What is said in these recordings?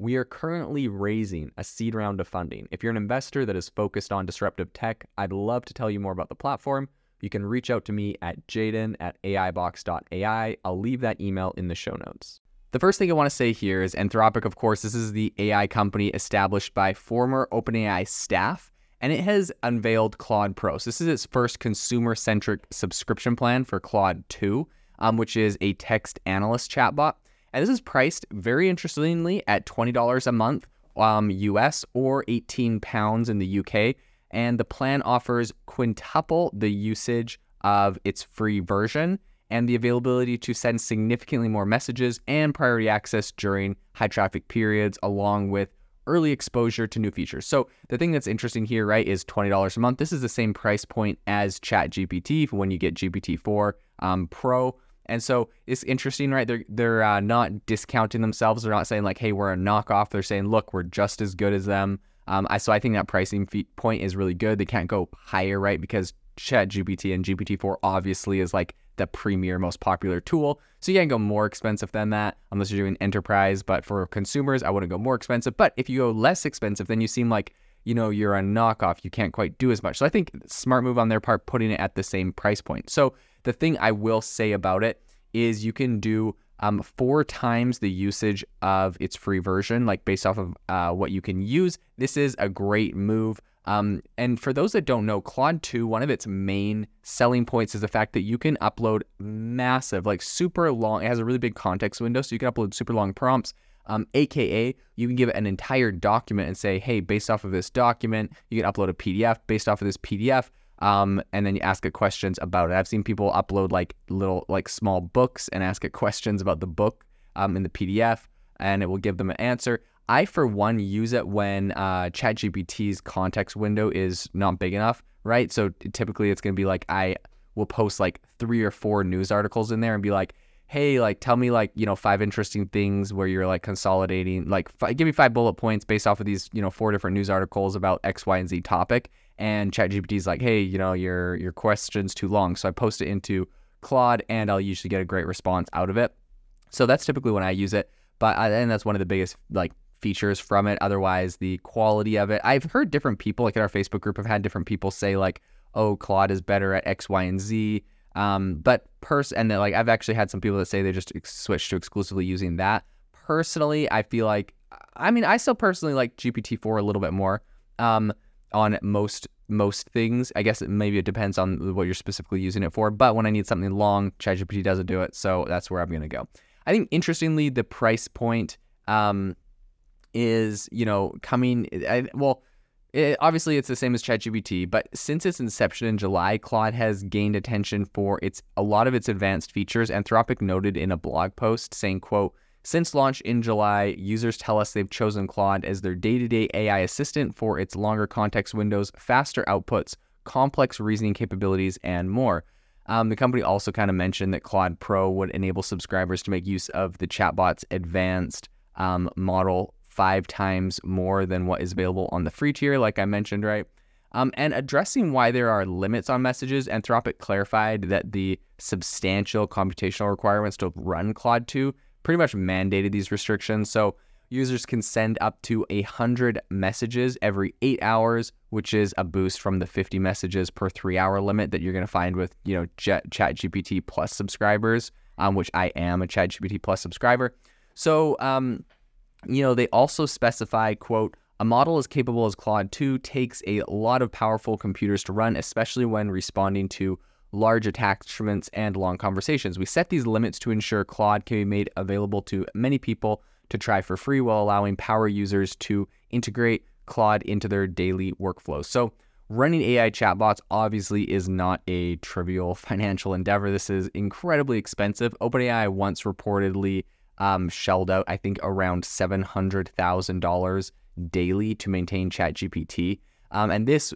We are currently raising a seed round of funding. If you're an investor that is focused on disruptive tech, I'd love to tell you more about the platform. You can reach out to me at jaden@aibox.ai. I'll leave that email in the show notes. The first thing I want to say here is Anthropic, of course, this is the AI company established by former OpenAI staff, and it has unveiled Claude Pro. So this is its first consumer-centric subscription plan for Claude 2, which is a text analyst chatbot. And this is priced very interestingly at $20 a month US or £18 in the UK. And the plan offers quintuple the usage of its free version and the availability to send significantly more messages and priority access during high traffic periods, along with early exposure to new features. So the thing that's interesting here, right, is $20 a month. This is the same price point as ChatGPT when you get GPT-4 Pro. And so it's interesting, right? They're not discounting themselves. They're not saying like, hey, we're a knockoff. They're saying, look, we're just as good as them. So I think that pricing point is really good. They can't go higher, right? Because ChatGPT and GPT-4 obviously is like the premier, most popular tool. So you can't go more expensive than that unless you're doing enterprise. But for consumers, I wouldn't go more expensive. But if you go less expensive, then you seem like, you know, you're a knockoff. You can't quite do as much. So I think smart move on their part, putting it at the same price point. So the thing I will say about it is you can do 4 times the usage of its free version, like based off of what you can use. This is a great move. And for those that don't know, Claude 2, one of its main selling points is the fact that you can upload massive, like super long, it has a really big context window, so you can upload super long prompts. AKA, you can give it an entire document and say, hey, based off of this document, you can upload a PDF based off of this PDF. And then you ask it questions about it. I've seen people upload like little, like small books and ask it questions about the book in the PDF, and it will give them an answer. I, for one, use it when ChatGPT's context window is not big enough, right? So typically it's going to be like, I will post like 3 or 4 news articles in there and be like, hey, like, tell me like, you know, 5 interesting things where you're like consolidating, like give me 5 bullet points based off of these, you know, 4 different news articles about X, Y, and Z topic. And ChatGPT is like, hey, you know, your question's too long. So I post it into Claude and I'll usually get a great response out of it. So that's typically when I use it. But and that's one of the biggest like features from it. Otherwise, the quality of it, I've heard different people like in our Facebook group have had different people say like, oh, Claude is better at X, Y, and Z. But like I've actually had some people that say they just switched to exclusively using that. Personally, I feel like, I mean, I still personally like GPT-4 a little bit more. On most things, I guess maybe it depends on what you're specifically using it for. But when I need something long, ChatGPT doesn't do it, so that's where I'm gonna go. I think interestingly, the price point is, you know, coming. Obviously it's the same as ChatGPT, but since its inception in July, Claude has gained attention for a lot of its advanced features. Anthropic noted in a blog post saying, quote, since launch in July, users tell us they've chosen Claude as their day-to-day AI assistant for its longer context windows, faster outputs, complex reasoning capabilities, and more. The company also kind of mentioned that Claude Pro would enable subscribers to make use of the chatbot's advanced model 5 times more than what is available on the free tier, like I mentioned, right? And addressing why there are limits on messages, Anthropic clarified that the substantial computational requirements to run Claude 2 pretty much mandated these restrictions. So users can send up to 100 messages every 8 hours, which is a boost from the 50 messages per 3-hour limit that you're going to find with, you know, ChatGPT Plus subscribers, which I am a ChatGPT Plus subscriber. So, you know, they also specify, quote, A model as capable as Claude 2 takes a lot of powerful computers to run, especially when responding to large attachments and long conversations. We set these limits to ensure Claude can be made available to many people to try for free while allowing power users to integrate Claude into their daily workflows. So running AI chatbots obviously is not a trivial financial endeavor. This is incredibly expensive. OpenAI once reportedly shelled out, I think, around $700,000 daily to maintain ChatGPT. And this,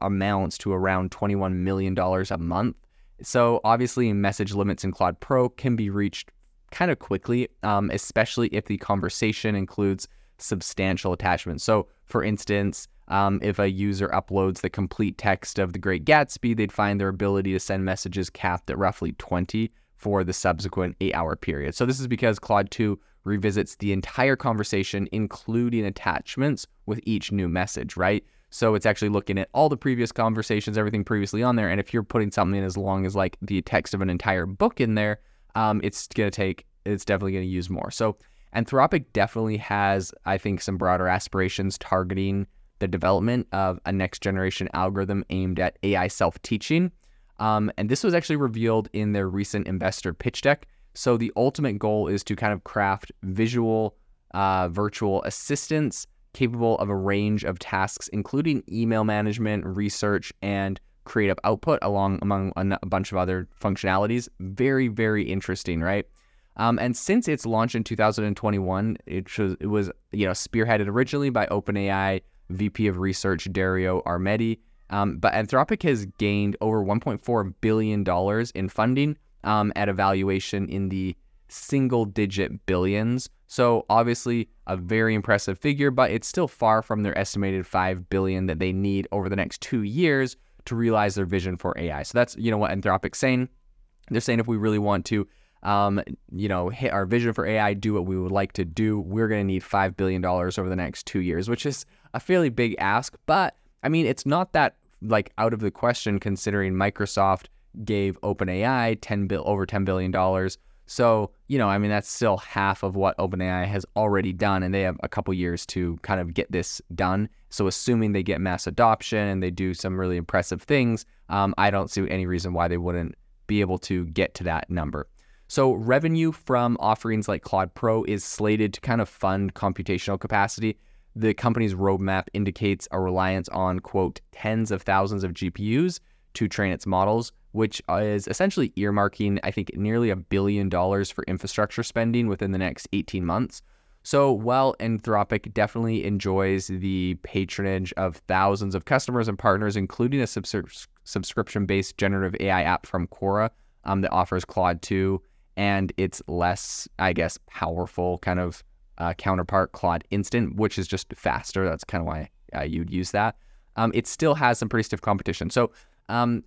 amounts to around $21 million a month. So obviously message limits in Claude Pro can be reached kind of quickly, especially if the conversation includes substantial attachments. So for instance, if a user uploads the complete text of The Great Gatsby, they'd find their ability to send messages capped at roughly 20 for the subsequent 8-hour period. So this is because Claude 2 revisits the entire conversation, including attachments, with each new message, right? So it's actually looking at all the previous conversations, everything previously on there. And if you're putting something as long as like the text of an entire book in there, it's definitely going to use more. So Anthropic definitely has, I think, some broader aspirations targeting the development of a next generation algorithm aimed at AI self-teaching. And this was actually revealed in their recent investor pitch deck. So the ultimate goal is to kind of craft visual, virtual assistants capable of a range of tasks, including email management, research, and creative output among a bunch of other functionalities. Very, very interesting, right? And since its launch in 2021, it was spearheaded originally by OpenAI VP of Research Dario Amodei, but Anthropic has gained over $1.4 billion in funding at a valuation in the single-digit billions. So obviously a very impressive figure, but it's still far from their estimated $5 billion that they need over the next 2 years to realize their vision for AI. So that's, what Anthropic's saying. They're saying if we really want to, hit our vision for AI, do what we would like to do, we're going to need $5 billion over the next 2 years, which is a fairly big ask. But I mean, it's not that like out of the question considering Microsoft gave OpenAI over $10 billion. So, that's still half of what OpenAI has already done, and they have a couple years to kind of get this done. So assuming they get mass adoption and they do some really impressive things, I don't see any reason why they wouldn't be able to get to that number. So revenue from offerings like Claude Pro is slated to kind of fund computational capacity. The company's roadmap indicates a reliance on, quote, tens of thousands of GPUs to train its models, which is essentially earmarking, I think, nearly $1 billion for infrastructure spending within the next 18 months. So while Anthropic definitely enjoys the patronage of thousands of customers and partners, including a subscription-based generative AI app from Quora that offers Claude 2 and its less, powerful kind of counterpart, Claude Instant, which is just faster. That's kind of why you'd use that. It still has some pretty stiff competition. So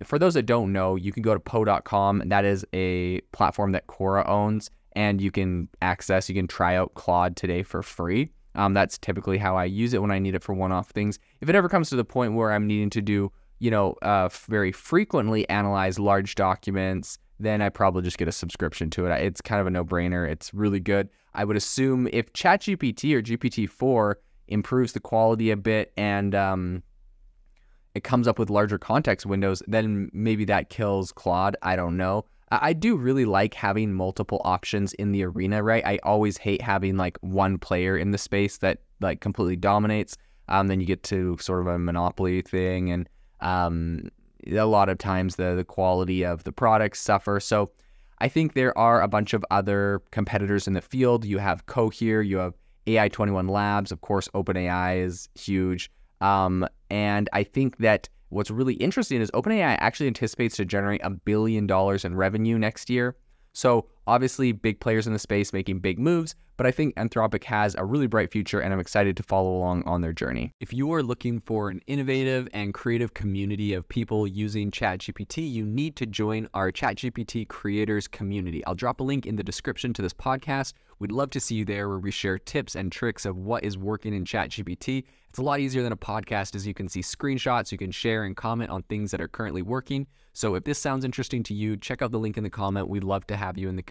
for those that don't know, you can go to poe.com. That is a platform that Quora owns, and you can try out Claude today for free. That's typically how I use it when I need it for one-off things. If it ever comes to the point where I'm needing to do, very frequently analyze large documents, then I probably just get a subscription to it. It's kind of a no-brainer. It's really good. I would assume if ChatGPT or GPT-4 improves the quality a bit and it comes up with larger context windows, then maybe that kills Claude. I don't know. I do really like having multiple options in the arena, right? I always hate having like one player in the space that like completely dominates. Then you get to sort of a monopoly thing, and a lot of times the quality of the products suffer. So I think there are a bunch of other competitors in the field. You have Cohere, you have AI21 Labs, of course, OpenAI is huge. And I think that what's really interesting is OpenAI actually anticipates to generate $1 billion in revenue next year. So obviously big players in the space making big moves, but I think Anthropic has a really bright future, and I'm excited to follow along on their journey. If you are looking for an innovative and creative community of people using ChatGPT, you need to join our ChatGPT creators community. I'll drop a link in the description to this podcast. We'd love to see you there, where we share tips and tricks of what is working in ChatGPT. It's a lot easier than a podcast, as you can see screenshots, you can share and comment on things that are currently working. So if this sounds interesting to you, check out the link in the comment. We'd love to have you in the